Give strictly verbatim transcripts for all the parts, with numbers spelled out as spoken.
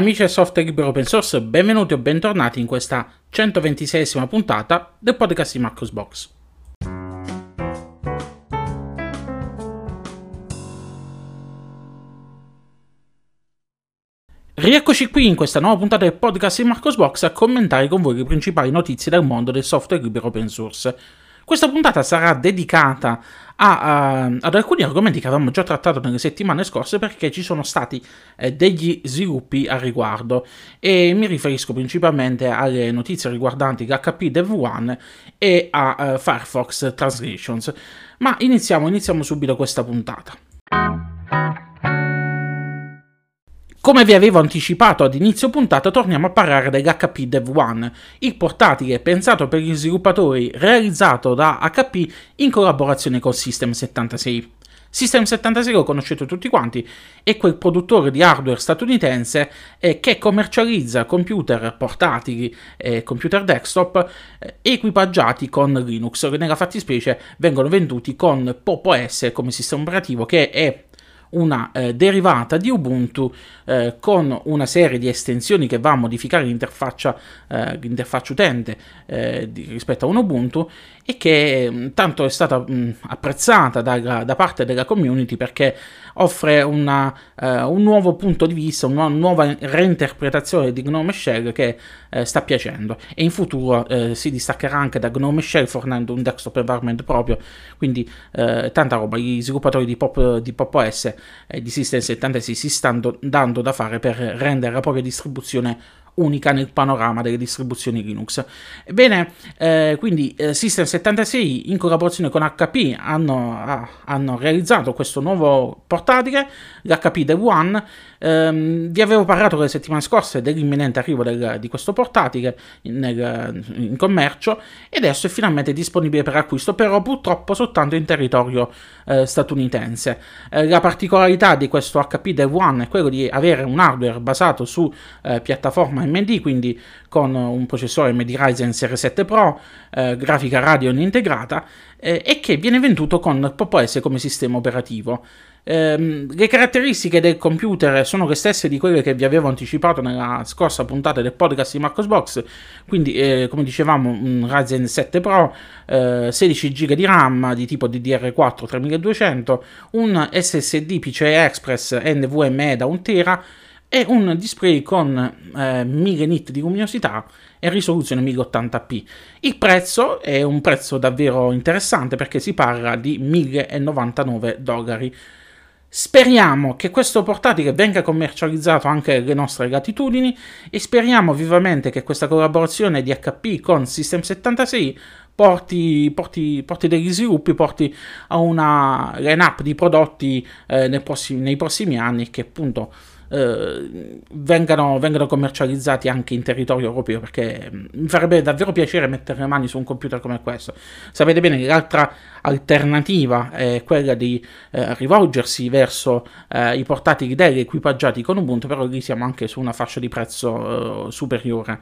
Amici del software libero open source, benvenuti o bentornati in questa centoventiseiesima puntata del podcast di Marco's Box. Rieccoci qui in questa nuova puntata del podcast di Marco's Box a commentare con voi le principali notizie dal mondo del software libero open source. Questa puntata sarà dedicata a, uh, ad alcuni argomenti che avevamo già trattato nelle settimane scorse, perché ci sono stati eh, degli sviluppi al riguardo, e mi riferisco principalmente alle notizie riguardanti l'H P Dev One e a uh, Firefox Translations. Ma iniziamo, iniziamo subito questa puntata. Come vi avevo anticipato ad inizio puntata, torniamo a parlare dell'H P Dev One, il portatile pensato per gli sviluppatori, realizzato da H P in collaborazione con System settantasei. System settantasei lo conoscete tutti quanti, è quel produttore di hardware statunitense eh, che commercializza computer portatili e eh, computer desktop eh, equipaggiati con Linux, che nella fattispecie vengono venduti con Pop!_OS come sistema operativo, che è una eh, derivata di Ubuntu eh, con una serie di estensioni che va a modificare l'interfaccia, eh, l'interfaccia utente eh, di, rispetto a un Ubuntu, e che tanto è stata mh, apprezzata da, da parte della community, perché offre una, eh, un nuovo punto di vista, una nuova reinterpretazione di Gnome Shell che eh, sta piacendo, e in futuro eh, si distaccherà anche da Gnome Shell fornendo un desktop environment proprio, quindi eh, tanta roba. Gli sviluppatori di Pop, di Pop!_OS e di System settantasei si stanno dando da fare per rendere la propria distribuzione unica nel panorama delle distribuzioni Linux. Bene, eh, quindi eh, System settantasei in collaborazione con H P hanno, ah, hanno realizzato questo nuovo portatile, l'H P Dev One. Ehm, vi avevo parlato le settimane scorse dell'imminente arrivo del, di questo portatile nel, in commercio, e adesso è finalmente disponibile per acquisto, però purtroppo soltanto in territorio eh, statunitense. Eh, la particolarità di questo H P Dev One è quello di avere un hardware basato su eh, piattaforma A M D, quindi con un processore A M D Ryzen serie sette Pro, eh, grafica Radeon integrata, eh, e che viene venduto con Pop!_OS come sistema operativo. Eh, le caratteristiche del computer sono le stesse di quelle che vi avevo anticipato nella scorsa puntata del podcast di Marco's Box, quindi eh, come dicevamo un Ryzen sette Pro, eh, sedici giga di RAM di tipo D D R quattro tremiladuecento, un S S D PCIe Express NVMe da un tera, e un display con eh, mille nit di luminosità e risoluzione mille ottanta p. Il prezzo è un prezzo davvero interessante, perché si parla di mille novantanove dollari. Speriamo che questo portatile venga commercializzato anche alle nostre latitudini, e speriamo vivamente che questa collaborazione di H P con System settantasei Porti, porti, porti degli sviluppi, porti a una line-up di prodotti eh, nei, prossimi, nei prossimi anni, che appunto eh, vengano, vengano commercializzati anche in territorio europeo, perché mi farebbe davvero piacere mettere le mani su un computer come questo. Sapete bene che l'altra alternativa è quella di eh, rivolgersi verso eh, i portatili Dell equipaggiati con Ubuntu, però lì siamo anche su una fascia di prezzo eh, superiore.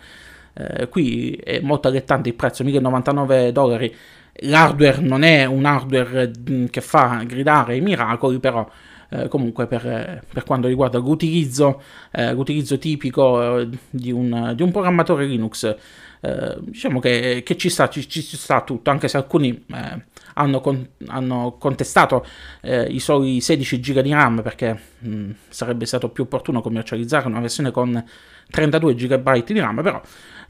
Eh, qui è molto allettante il prezzo, mille novantanove dollari. L'hardware non è un hardware che fa gridare i miracoli, però eh, comunque per, per quanto riguarda l'utilizzo, eh, l'utilizzo tipico eh, di, un, di un programmatore Linux, eh, diciamo che, che ci sta, ci, ci sta tutto, anche se alcuni eh, hanno, con, hanno contestato eh, i soli sedici giga di RAM, perché mh, sarebbe stato più opportuno commercializzare una versione con trentadue giga di RAM, però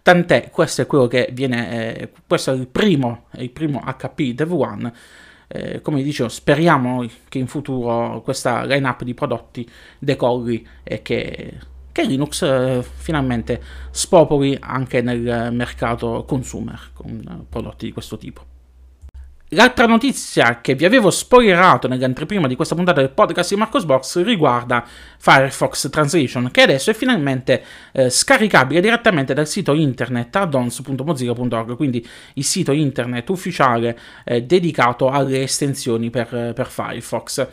tant'è, questo è quello che viene, eh, questo è il primo, il primo H P Dev One. Eh, come dicevo, speriamo che in futuro questa line-up di prodotti decolli e che, che Linux eh, finalmente spopoli anche nel mercato consumer con prodotti di questo tipo. L'altra notizia che vi avevo spoilerato nell'anteprima di questa puntata del podcast di Marco's Box riguarda Firefox Translation, che adesso è finalmente eh, scaricabile direttamente dal sito internet addons punto mozilla punto org, quindi il sito internet ufficiale eh, dedicato alle estensioni per, per Firefox.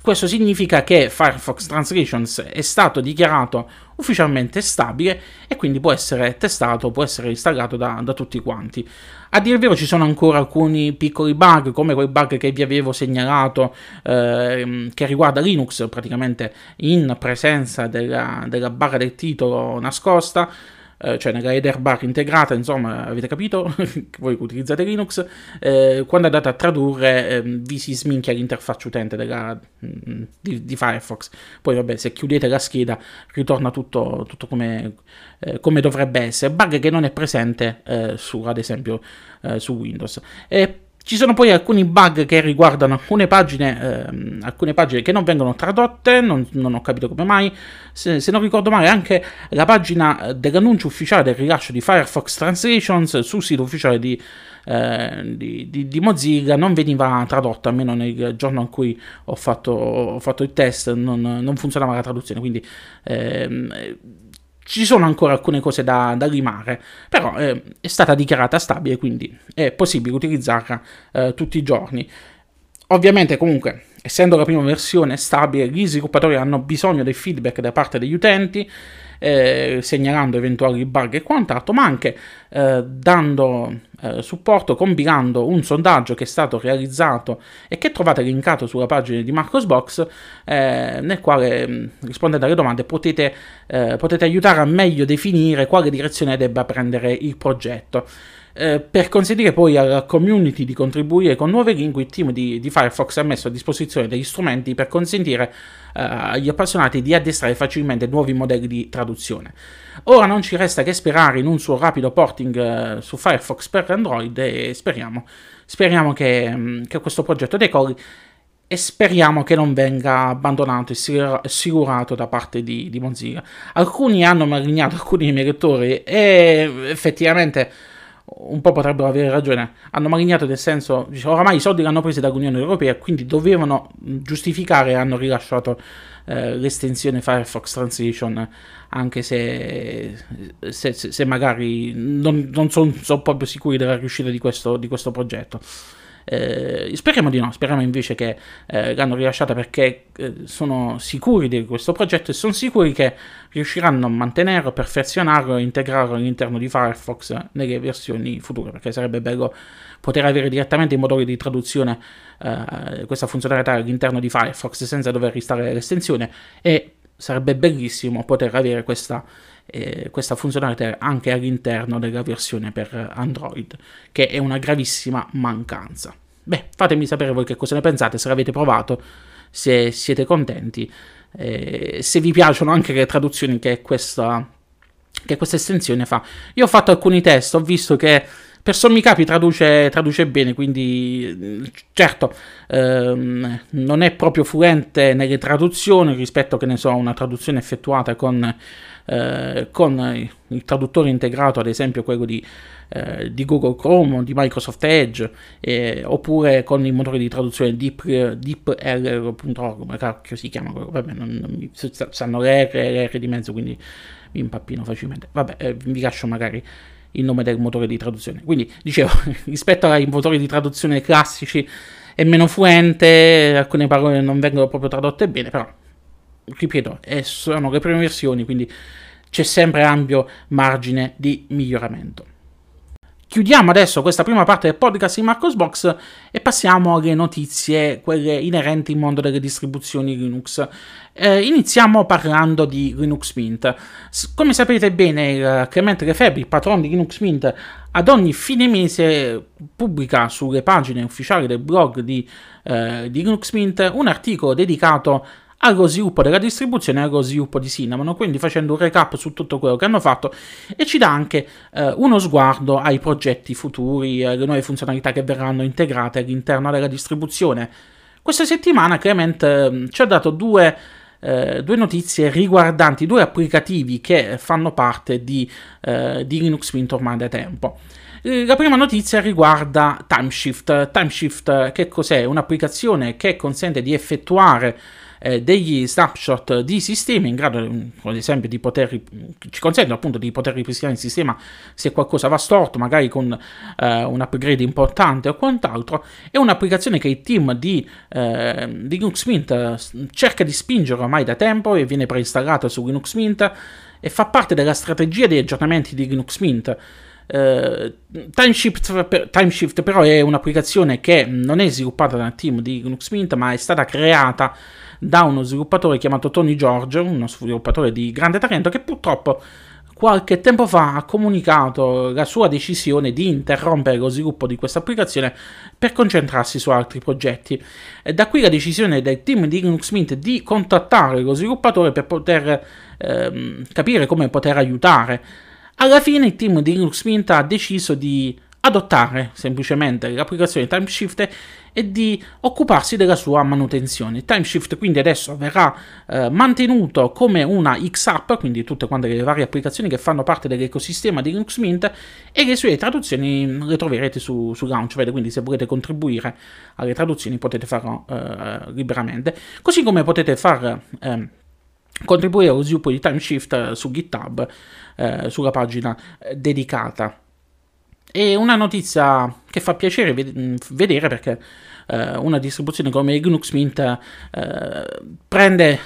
Questo significa che Firefox Translations è stato dichiarato ufficialmente stabile e quindi può essere testato, può essere installato da, da tutti quanti. A dir il vero ci sono ancora alcuni piccoli bug, come quel bug che vi avevo segnalato eh, che riguarda Linux, praticamente in presenza della, della barra del titolo nascosta, eh, cioè nella header bar integrata, insomma avete capito, voi che utilizzate Linux, eh, quando andate a tradurre eh, vi si sminchia l'interfaccia utente della, di, di Firefox. Poi vabbè, se chiudete la scheda ritorna tutto, tutto come... Eh, come dovrebbe essere, bug che non è presente eh, su, ad esempio eh, su Windows. E ci sono poi alcuni bug che riguardano alcune pagine, eh, alcune pagine che non vengono tradotte, non, non ho capito come mai, se, se non ricordo male anche la pagina dell'annuncio ufficiale del rilascio di Firefox Translations sul sito ufficiale di Eh, di, di, di Mozilla non veniva tradotta, almeno nel giorno in cui ho fatto, ho fatto il test non, non funzionava la traduzione, quindi eh, ci sono ancora alcune cose da, da limare, però eh, è stata dichiarata stabile, quindi è possibile utilizzarla eh, tutti i giorni. Ovviamente, comunque, essendo la prima versione stabile, gli sviluppatori hanno bisogno dei feedback da parte degli utenti, Eh, segnalando eventuali bug e quant'altro, ma anche eh, dando eh, supporto, compilando un sondaggio che è stato realizzato e che trovate linkato sulla pagina di Marco's Box, eh, nel quale, rispondendo alle domande, potete, eh, potete aiutare a meglio definire quale direzione debba prendere il progetto. Eh, per consentire poi alla community di contribuire con nuove lingue, il team di, di Firefox ha messo a disposizione degli strumenti per consentire eh, agli appassionati di addestrare facilmente nuovi modelli di traduzione. Ora non ci resta che sperare in un suo rapido porting eh, su Firefox per Android e speriamo, speriamo che, che questo progetto decolli e speriamo che non venga abbandonato e assicurato da parte di, di Mozilla. Alcuni hanno malignato alcuni dei miei lettori e effettivamente un po' potrebbero avere ragione, hanno malignato nel senso, dice, oramai i soldi li hanno presi dall'Unione Europea, quindi dovevano giustificare e hanno rilasciato eh, l'estensione Firefox Translation, anche se, se, se, se magari non, non sono son proprio sicuri della riuscita di questo, di questo progetto. Eh, speriamo di no, speriamo invece che eh, l'hanno rilasciata perché eh, sono sicuri di questo progetto e sono sicuri che riusciranno a mantenerlo, perfezionarlo e integrarlo all'interno di Firefox nelle versioni future, perché sarebbe bello poter avere direttamente i motori di traduzione eh, questa funzionalità all'interno di Firefox senza dover ristare l'estensione, e sarebbe bellissimo poter avere questa Eh, questa funzionalità anche all'interno della versione per Android, che è una gravissima mancanza. Beh, fatemi sapere voi che cosa ne pensate, se l'avete provato, se siete contenti, eh, se vi piacciono anche le traduzioni che questa, che questa estensione fa. Io ho fatto alcuni test, ho visto che per sommi capi traduce, traduce bene, quindi certo ehm, non è proprio fluente nelle traduzioni rispetto, che ne so, a una traduzione effettuata con, eh, con il traduttore integrato, ad esempio quello di, eh, di Google Chrome o di Microsoft Edge, eh, oppure con il motore di traduzione deep l punto org, ma cacchio si chiama quello, vabbè, non, non mi, sanno le R, le R di mezzo, quindi mi impappino facilmente, vabbè, eh, vi lascio magari il nome del motore di traduzione. Quindi dicevo, rispetto ai motori di traduzione classici è meno fluente, alcune parole non vengono proprio tradotte bene, però ripeto, sono le prime versioni, quindi c'è sempre ampio margine di miglioramento. Chiudiamo adesso questa prima parte del podcast di Marco's Box e passiamo alle notizie, quelle inerenti al mondo delle distribuzioni Linux. Eh, iniziamo parlando di Linux Mint. Come sapete bene, Clement Lefebvre, il patrono di Linux Mint, ad ogni fine mese pubblica sulle pagine ufficiali del blog di, eh, di Linux Mint un articolo dedicato allo sviluppo della distribuzione e allo sviluppo di Cinnamon, quindi facendo un recap su tutto quello che hanno fatto, e ci dà anche eh, uno sguardo ai progetti futuri, alle nuove funzionalità che verranno integrate all'interno della distribuzione. Questa settimana Clement eh, ci ha dato due, eh, due notizie riguardanti due applicativi che fanno parte di, eh, di Linux Mint ormai da tempo. La prima notizia riguarda Timeshift. Timeshift che cos'è? Un'applicazione che consente di effettuare degli snapshot di sistemi in grado, ad esempio, di poter, ci consente appunto di poter ripristinare il sistema se qualcosa va storto, magari con eh, un upgrade importante o quant'altro. È un'applicazione che il team di, eh, di Linux Mint cerca di spingere ormai da tempo e viene preinstallata su Linux Mint. e fa parte della strategia di aggiornamenti di Linux Mint. Eh, Timeshift, Timeshift però è un'applicazione che non è sviluppata dal team di Linux Mint, ma è stata creata da uno sviluppatore chiamato Tony George, uno sviluppatore di grande talento che purtroppo qualche tempo fa ha comunicato la sua decisione di interrompere lo sviluppo di questa applicazione per concentrarsi su altri progetti. E da qui la decisione del team di Linux Mint di contattare lo sviluppatore per poter ehm, capire come poter aiutare. Alla fine il team di Linux Mint ha deciso di adottare semplicemente l'applicazione Timeshift e di occuparsi della sua manutenzione. Timeshift quindi adesso verrà eh, mantenuto come una X-App, quindi tutte quante le varie applicazioni che fanno parte dell'ecosistema di Linux Mint, e le sue traduzioni le troverete su, su Launchpad, quindi se volete contribuire alle traduzioni potete farlo eh, liberamente, così come potete far eh, contribuire allo sviluppo di Timeshift su GitHub, eh, sulla pagina dedicata. È una notizia che fa piacere vedere, perché eh, una distribuzione come Linux Mint eh, prende,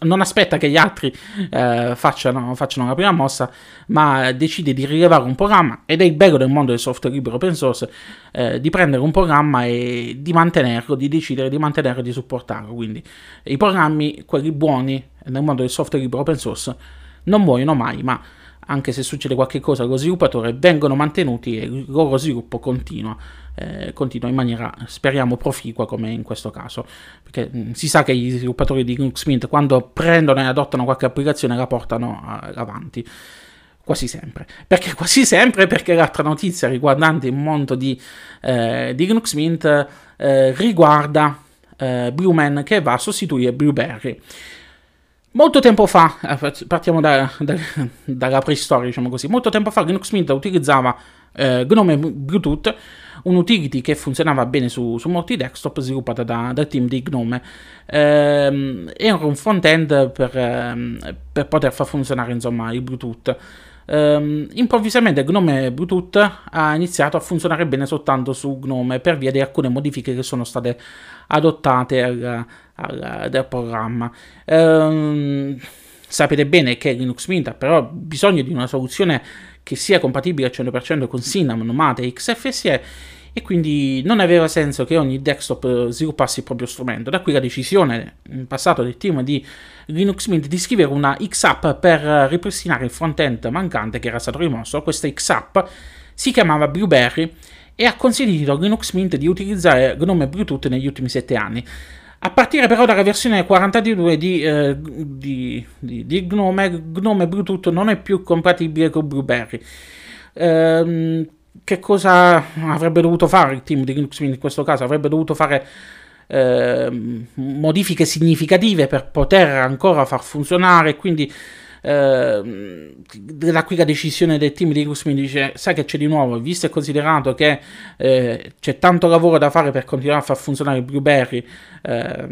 non aspetta che gli altri eh, facciano, facciano la prima mossa, ma decide di rilevare un programma, ed è il bello del mondo del software libero open source, eh, di prendere un programma e di mantenerlo, di decidere di mantenerlo e di supportarlo. Quindi i programmi, quelli buoni nel mondo del software libero open source, non muoiono mai, ma anche se succede qualche cosa allo sviluppatore, vengono mantenuti e il loro sviluppo continua, eh, continua in maniera, speriamo, proficua, come in questo caso, perché mh, si sa che gli sviluppatori di Linux Mint, quando prendono e adottano qualche applicazione, la portano a, avanti, quasi sempre. Perché quasi sempre? Perché l'altra notizia riguardante il mondo di, eh, di Linux Mint eh, riguarda eh, BlueMan, che va a sostituire Blueberry. Molto tempo fa, partiamo da, da, dalla preistoria, diciamo così, molto tempo fa Linux Mint utilizzava eh, Gnome Bluetooth, un'utility che funzionava bene su, su molti desktop, sviluppata da, dal team di Gnome. Eh, era un front-end per, eh, per poter far funzionare, insomma, il Bluetooth. Eh, improvvisamente Gnome Bluetooth ha iniziato a funzionare bene soltanto su Gnome, per via di alcune modifiche che sono state adottate al, al, del programma. Ehm, sapete bene che Linux Mint ha però bisogno di una soluzione che sia compatibile al cento per cento con Cinnamon, Mate e X F C E, e quindi non aveva senso che ogni desktop sviluppasse il proprio strumento. Da qui la decisione in passato del team di Linux Mint di scrivere una X-App per ripristinare il front-end mancante che era stato rimosso. Questa X-App si chiamava Blueberry e ha consentito a Linux Mint di utilizzare Gnome Bluetooth negli ultimi sette anni. A partire però dalla versione quarantadue di, eh, di, di, di Gnome, Gnome Bluetooth non è più compatibile con Blueberry. Ehm, che cosa avrebbe dovuto fare il team di Linux Mint in questo caso? Avrebbe dovuto fare eh, modifiche significative per poter ancora far funzionare, quindi Eh, da qui la decisione del team di Linux Mint dice: sai che c'è di nuovo, visto e considerato che eh, c'è tanto lavoro da fare per continuare a far funzionare Blueberry eh,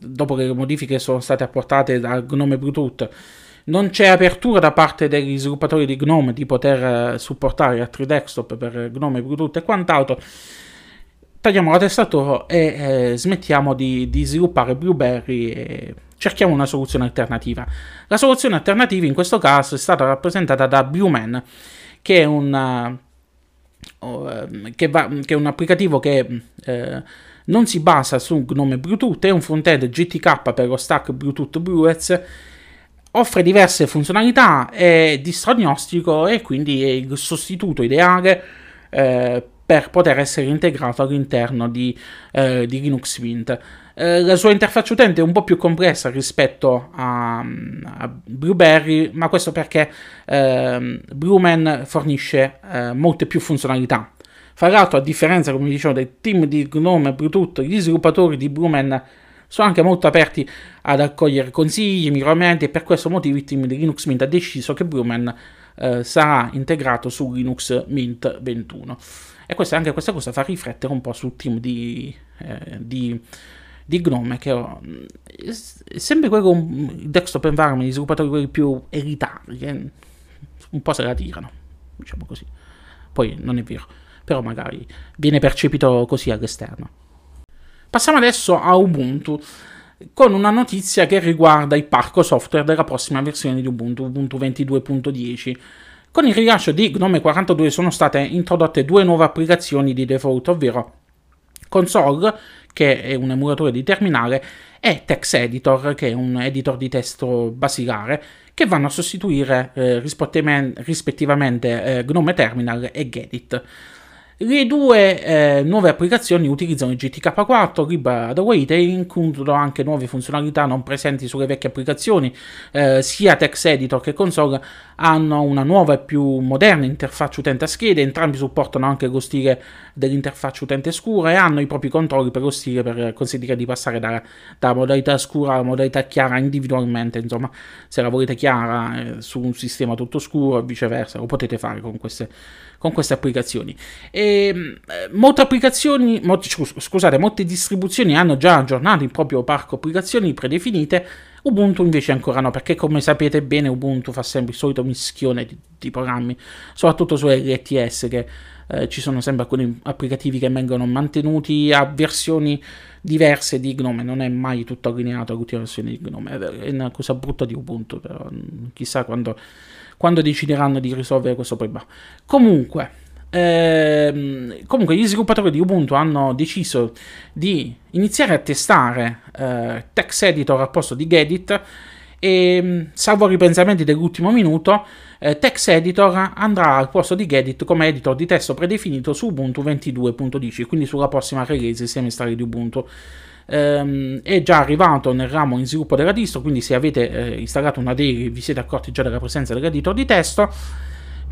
dopo che le modifiche sono state apportate da Gnome Bluetooth, non c'è apertura da parte degli sviluppatori di Gnome di poter eh, supportare altri desktop per Gnome Bluetooth e quant'altro, tagliamo la testa al toro e eh, smettiamo di, di sviluppare Blueberry e cerchiamo una soluzione alternativa. La soluzione alternativa in questo caso è stata rappresentata da BlueMan, che è un, che va, che è un applicativo che eh, non si basa su Gnome Bluetooth, è un front-end G T K per lo stack Bluetooth Bluez, offre diverse funzionalità, è distrognostico e quindi è il sostituto ideale eh, per poter essere integrato all'interno di, eh, di Linux Mint. La sua interfaccia utente è un po' più complessa rispetto a, a Blueberry, ma questo perché eh, BlueMan fornisce eh, molte più funzionalità. Fra l'altro, a differenza, come dicevo, del team di Gnome Bluetooth, gli sviluppatori di BlueMan sono anche molto aperti ad accogliere consigli, miglioramenti, e per questo motivo il team di Linux Mint ha deciso che BlueMan eh, sarà integrato su Linux Mint ventuno. E questa, anche questa cosa fa riflettere un po' sul team di... Eh, di di Gnome, che è sempre quello, il desktop environment, gli sviluppatori quelli più elitari, che un po' se la tirano, diciamo così. Poi non è vero, però magari viene percepito così all'esterno. Passiamo adesso a Ubuntu. con una notizia che riguarda il parco software della prossima versione di Ubuntu, Ubuntu ventidue punto dieci. Con il rilascio di Gnome quarantadue sono state introdotte due nuove applicazioni di default, ovvero Console, che è un emulatore di terminale, e Text Editor, che è un editor di testo basilare, che vanno a sostituire eh, rispettivamente eh, Gnome Terminal e Gedit. Le due eh, nuove applicazioni utilizzano il G T K quattro, LibreOffice e includono anche nuove funzionalità non presenti sulle vecchie applicazioni. Eh, sia Text Editor che Console hanno una nuova e più moderna interfaccia utente a schede, entrambi supportano anche lo stile dell'interfaccia utente scura e hanno i propri controlli per lo stile, per consentire di passare da, da modalità scura a modalità chiara individualmente. Insomma, se la volete chiara eh, su un sistema tutto scuro e viceversa, lo potete fare con queste, con queste applicazioni. E E molte applicazioni, molte, scusate, molte distribuzioni hanno già aggiornato il proprio parco applicazioni predefinite, Ubuntu invece ancora no, perché come sapete bene Ubuntu fa sempre il solito mischione di, di programmi, soprattutto su L T S, che eh, ci sono sempre alcuni applicativi che vengono mantenuti a versioni diverse di Gnome, non è mai tutto allineato all'ultima versione di Gnome, è una cosa brutta di Ubuntu, però chissà quando, quando decideranno di risolvere questo problema. Comunque... Eh, comunque gli sviluppatori di Ubuntu hanno deciso di iniziare a testare eh, Text Editor al posto di Gedit e, salvo ripensamenti dell'ultimo minuto, eh, Text Editor andrà al posto di Gedit come editor di testo predefinito su Ubuntu ventidue punto dieci, quindi sulla prossima release semestrale di Ubuntu. Um, è già arrivato nel ramo in sviluppo della distro, quindi se avete eh, installato una daily vi siete accorti già della presenza dell'editor di testo.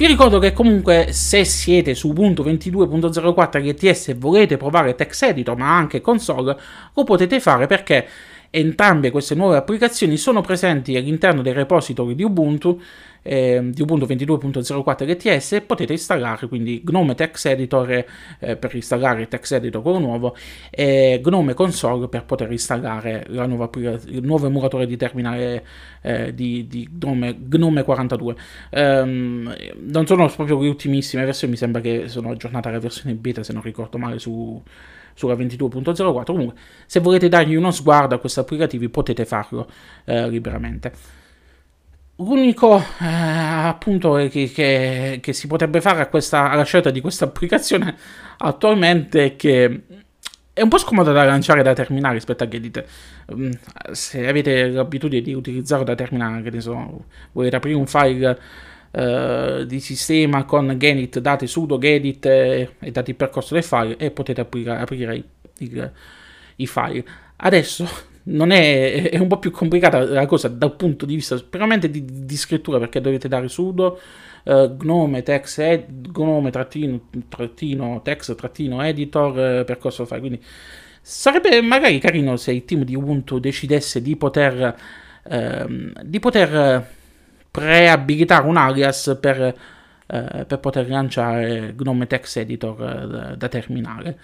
Vi ricordo che comunque se siete su Ubuntu ventidue punto zero quattro L T S e volete provare Text Editor ma anche Console, lo potete fare perché entrambe queste nuove applicazioni sono presenti all'interno dei repository di Ubuntu, eh, di Ubuntu ventidue punto zero quattro L T S, e potete installare quindi Gnome Text Editor eh, per installare Text Editor quello nuovo e Gnome Console per poter installare la nuova il nuovo emulatore di terminale eh, di, di Gnome, Gnome quarantadue. Um, non sono proprio le ultimissime versioni, mi sembra che sono aggiornata la versione beta se non ricordo male su... sulla ventidue punto zero quattro, comunque se volete dargli uno sguardo a questi applicativi potete farlo eh, liberamente. L'unico eh, appunto che, che, che si potrebbe fare a questa, alla scelta di questa applicazione attualmente è che è un po' scomodo da lanciare da terminale rispetto a Gedit. Se avete l'abitudine di utilizzarlo da terminale, che ne so, volete aprire un file Uh, di sistema con Gedit, date sudo Gedit eh, e date il percorso del file e potete aprire, aprire i, il, i file. Adesso non è, è un po' più complicata la cosa dal punto di vista veramente di, di scrittura, perché dovete dare sudo uh, gnome text ed, gnome trattino, trattino text trattino editor eh, percorso del file. Quindi sarebbe magari carino se il team di Ubuntu decidesse di poter ehm, di poter preabilitare un alias per, eh, per poter lanciare Gnome Text Editor eh, da, da terminale.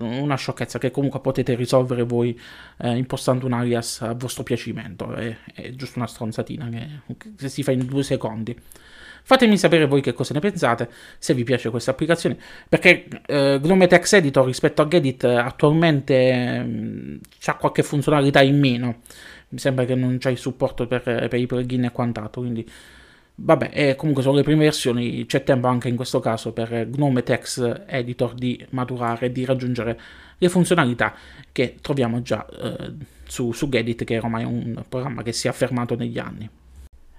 Una sciocchezza che comunque potete risolvere voi eh, impostando un alias a vostro piacimento, è, è giusto una stronzatina che, che si fa in due secondi. Fatemi sapere voi che cosa ne pensate, se vi piace questa applicazione, perché eh, Gnome Text Editor rispetto a Gedit attualmente mh, ha qualche funzionalità in meno. Mi sembra che non c'è il supporto per, per i plugin e quant'altro, quindi vabbè, eh, comunque sono le prime versioni, c'è tempo anche in questo caso per Gnome Text Editor di maturare, di raggiungere le funzionalità che troviamo già eh, su, su Gedit, che è ormai un programma che si è affermato negli anni.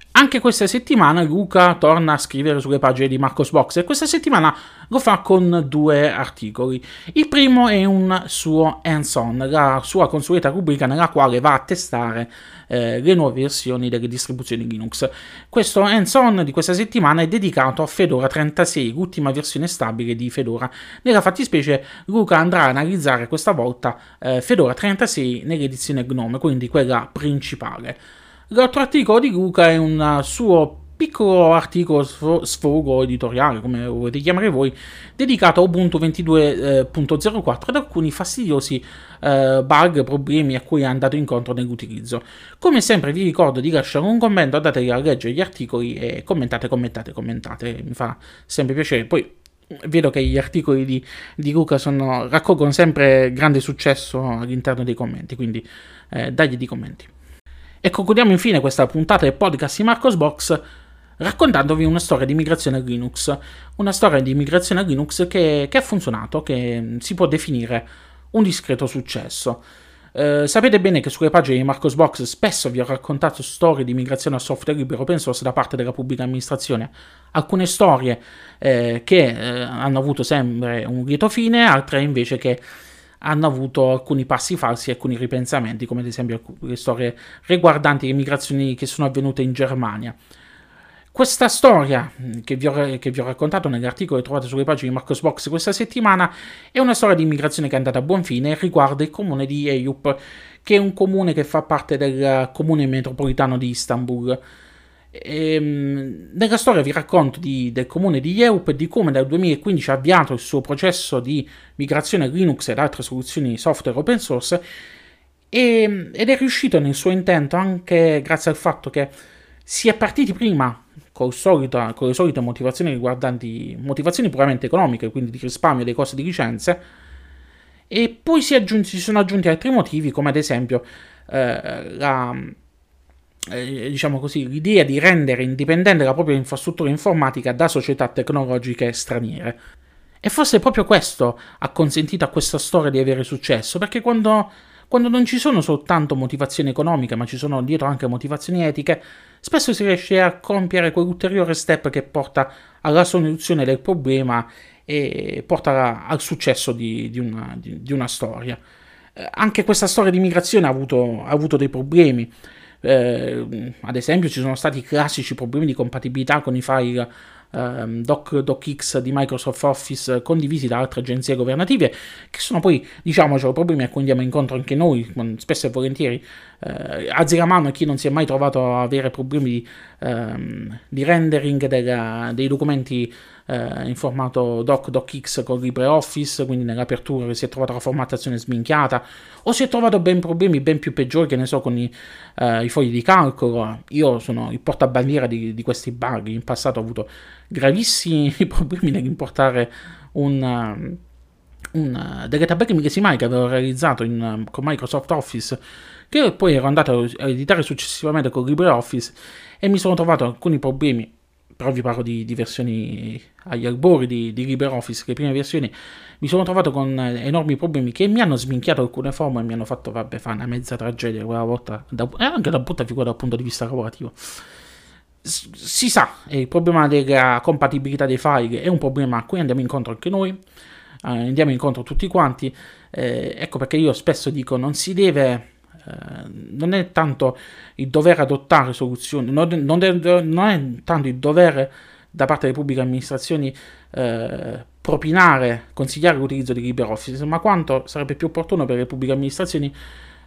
Anche questa settimana Luca torna a scrivere sulle pagine di Marco's Box e questa settimana lo fa con due articoli. Il primo è un suo hands-on, la sua consueta rubrica nella quale va a testare eh, le nuove versioni delle distribuzioni Linux. Questo hands-on di questa settimana è dedicato a Fedora trentasei, l'ultima versione stabile di Fedora. Nella fattispecie Luca andrà a analizzare questa volta eh, Fedora trentasei nell'edizione Gnome, quindi quella principale. L'altro articolo di Luca è un suo piccolo articolo sfogo editoriale, come lo volete chiamare voi, dedicato a Ubuntu ventidue punto zero quattro eh, ed alcuni fastidiosi eh, bug, problemi a cui è andato incontro nell'utilizzo. Come sempre vi ricordo di lasciare un commento, andatevi a leggere gli articoli e commentate, commentate, commentate, mi fa sempre piacere. Poi è vero che gli articoli di, di Luca sono, raccolgono sempre grande successo all'interno dei commenti, quindi eh, dagli di commenti. E concludiamo infine questa puntata del podcast di Marco's Box raccontandovi una storia di migrazione a Linux, una storia di migrazione a Linux che, che ha funzionato, che si può definire un discreto successo. Eh, sapete bene che sulle pagine di Marco's Box spesso vi ho raccontato storie di migrazione a software libero open source da parte della pubblica amministrazione. Alcune storie eh, che eh, hanno avuto sempre un lieto fine, altre invece che hanno avuto alcuni passi falsi e alcuni ripensamenti, come ad esempio le storie riguardanti le migrazioni che sono avvenute in Germania. Questa storia che vi ho, che vi ho raccontato nell'articolo che trovate sulle pagine di Marco's Box questa settimana è una storia di immigrazione che è andata a buon fine e riguarda il comune di Eyüp, che è un comune che fa parte del comune metropolitano di Istanbul. E, nella storia vi racconto di, del comune di Eyüp e di come dal duemilaquindici ha avviato il suo processo di migrazione a Linux ed altre soluzioni software open source, e, ed è riuscito nel suo intento anche grazie al fatto che si è partiti prima col solito, con le solite motivazioni riguardanti motivazioni puramente economiche, quindi di risparmio dei costi di licenze, e poi si, aggiunti, si sono aggiunti altri motivi, come ad esempio eh, la, eh, diciamo così, l'idea di rendere indipendente la propria infrastruttura informatica da società tecnologiche straniere. E forse proprio questo ha consentito a questa storia di avere successo, perché quando... Quando non ci sono soltanto motivazioni economiche, ma ci sono dietro anche motivazioni etiche, spesso si riesce a compiere quell'ulteriore step che porta alla soluzione del problema e porta al successo di, di, una, di, di una storia. Eh, anche questa storia di migrazione ha avuto, ha avuto dei problemi. Eh, ad esempio ci sono stati classici problemi di compatibilità con i file ehm, doc, docx di Microsoft Office condivisi da altre agenzie governative, che sono poi, diciamocelo, problemi a cui andiamo incontro anche noi spesso e volentieri. Eh, alzi la mano chi non si è mai trovato a avere problemi di, ehm, di rendering della, dei documenti eh, in formato doc, docx con LibreOffice, quindi nell'apertura si è trovata la formattazione sminchiata, o si è trovato ben problemi ben più peggiori, che ne so, con i, eh, i fogli di calcolo. Io sono il portabandiera di, di questi bug. In passato ho avuto gravissimi problemi nell'importare un... Un, delle tabelle millesimali che avevo realizzato in, con Microsoft Office, che poi ero andato a editare successivamente con LibreOffice, e mi sono trovato alcuni problemi. Però vi parlo di, di versioni agli albori di, di LibreOffice, le prime versioni. Mi sono trovato con enormi problemi che mi hanno sminchiato alcune forme e mi hanno fatto, vabbè, fare una mezza tragedia quella volta, da, e anche da brutta figura dal punto di vista lavorativo. S- si sa, il problema della compatibilità dei file è un problema a cui andiamo incontro anche noi. Andiamo incontro tutti quanti, eh, ecco perché io spesso dico non si deve, eh, non è tanto il dover adottare soluzioni, non, non, è, non è tanto il dovere da parte delle pubbliche amministrazioni eh, propinare, consigliare l'utilizzo di LibreOffice, ma quanto sarebbe più opportuno per le pubbliche amministrazioni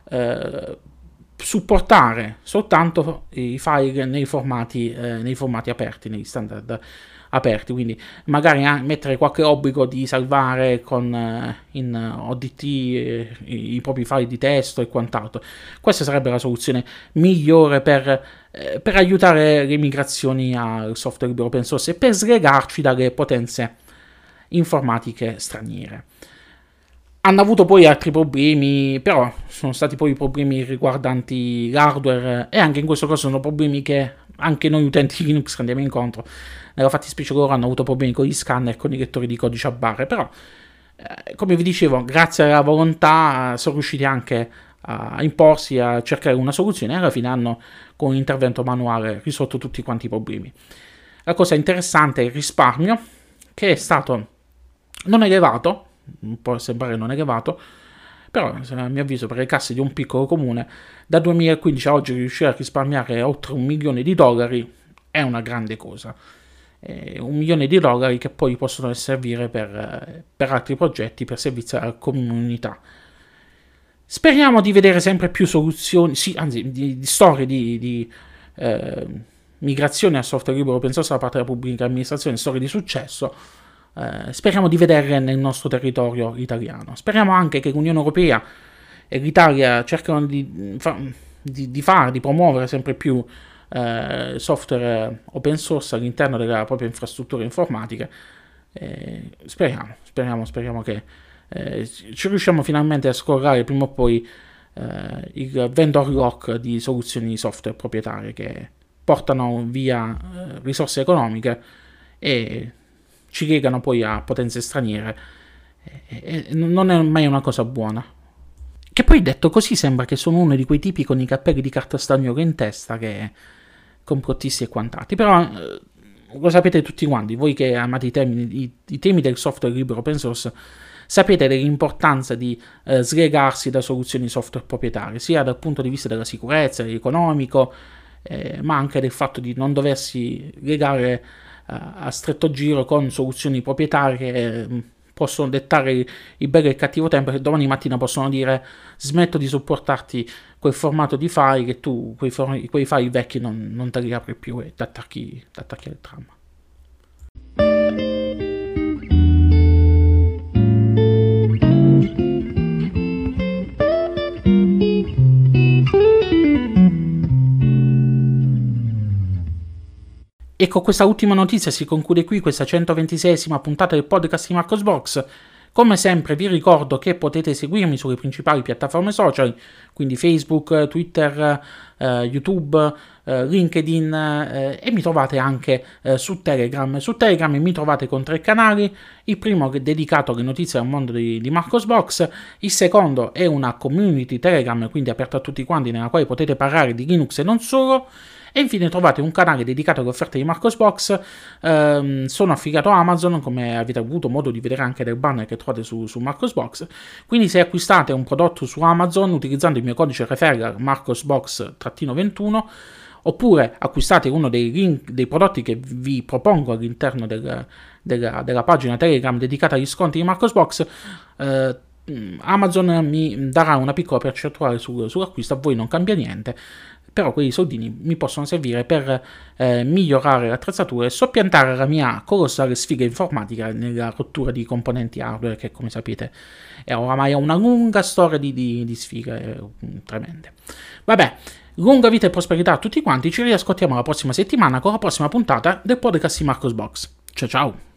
eh, supportare soltanto i file nei formati, eh, nei formati aperti, negli standard aperti, quindi magari mettere qualche obbligo di salvare con in O D T i propri file di testo e quant'altro. Questa sarebbe la soluzione migliore per, per aiutare le migrazioni al software libero open source e per slegarci dalle potenze informatiche straniere. Hanno avuto poi altri problemi, però sono stati poi problemi riguardanti l'hardware, e anche in questo caso sono problemi che anche noi utenti Linux andiamo incontro. Nella fattispecie loro hanno avuto problemi con gli scanner, con i lettori di codice a barre, però eh, come vi dicevo, grazie alla volontà sono riusciti anche a imporsi, a cercare una soluzione, e alla fine hanno, con un intervento manuale, risolto tutti quanti i problemi. La cosa interessante è il risparmio, che è stato non elevato, può sembrare non elevato, però a mio avviso per le casse di un piccolo comune da duemilaquindici a oggi riuscire a risparmiare oltre un milione di dollari è una grande cosa, eh, un milione di dollari che poi possono servire per, per altri progetti, per servizi alla comunità. Speriamo di vedere sempre più soluzioni, sì, anzi di, di storie di, di eh, migrazione a software libero open source da parte della pubblica amministrazione, storie di successo. Uh, speriamo di vederle nel nostro territorio italiano. Speriamo anche che l'Unione Europea e l'Italia cercano di, di, di fare, di promuovere sempre più uh, software open source all'interno della propria infrastruttura informatica, eh, speriamo, speriamo, speriamo che eh, ci riusciamo finalmente a scorrere prima o poi eh, il vendor lock di soluzioni software proprietarie che portano via eh, risorse economiche e ci legano poi a potenze straniere, e, e non è mai una cosa buona. Che poi, detto così, sembra che sono uno di quei tipi con i cappelli di carta stagnola in testa, che complottisti e quant'altro, però eh, lo sapete tutti quanti, voi che amate i temi, i, i temi del software libero open source, sapete dell'importanza di eh, slegarsi da soluzioni software proprietarie, sia dal punto di vista della sicurezza, dell'economico, eh, ma anche del fatto di non doversi legare eh, a stretto giro con soluzioni proprietarie che eh, possono dettare il, il bello e il cattivo tempo, che domani mattina possono dire: smetto di supportarti quel formato di file, che tu quei, quei file vecchi non, non te li apri più e ti attacchi al tram. E con questa ultima notizia si conclude qui questa centoventeseiesima puntata del podcast di Marco's Box. Come sempre vi ricordo che potete seguirmi sulle principali piattaforme social, quindi Facebook, Twitter, eh, YouTube, eh, LinkedIn, eh, e mi trovate anche eh, su Telegram. Su Telegram mi trovate con tre canali: il primo è dedicato alle notizie al mondo di, di Marco's Box, il secondo è una community Telegram, quindi aperta a tutti quanti, nella quale potete parlare di Linux e non solo. E infine trovate un canale dedicato alle offerte di Marco's Box, ehm, sono affidato a Amazon, come avete avuto modo di vedere anche dal banner che trovate su, su Marco's Box, quindi se acquistate un prodotto su Amazon utilizzando il mio codice referral Marcosbox ventuno, oppure acquistate uno dei, link, dei prodotti che vi propongo all'interno del, della, della pagina Telegram dedicata agli sconti di Marco's Box, eh, Amazon mi darà una piccola percentuale su, sull'acquisto, a voi non cambia niente. Però quei soldini mi possono servire per eh, migliorare l'attrezzatura e soppiantare la mia colossale sfiga informatica nella rottura di componenti hardware, che come sapete è oramai una lunga storia di, di, di sfighe eh, tremende. Vabbè, lunga vita e prosperità a tutti quanti, ci riascoltiamo la prossima settimana con la prossima puntata del podcast di Marco's Box. Ciao ciao!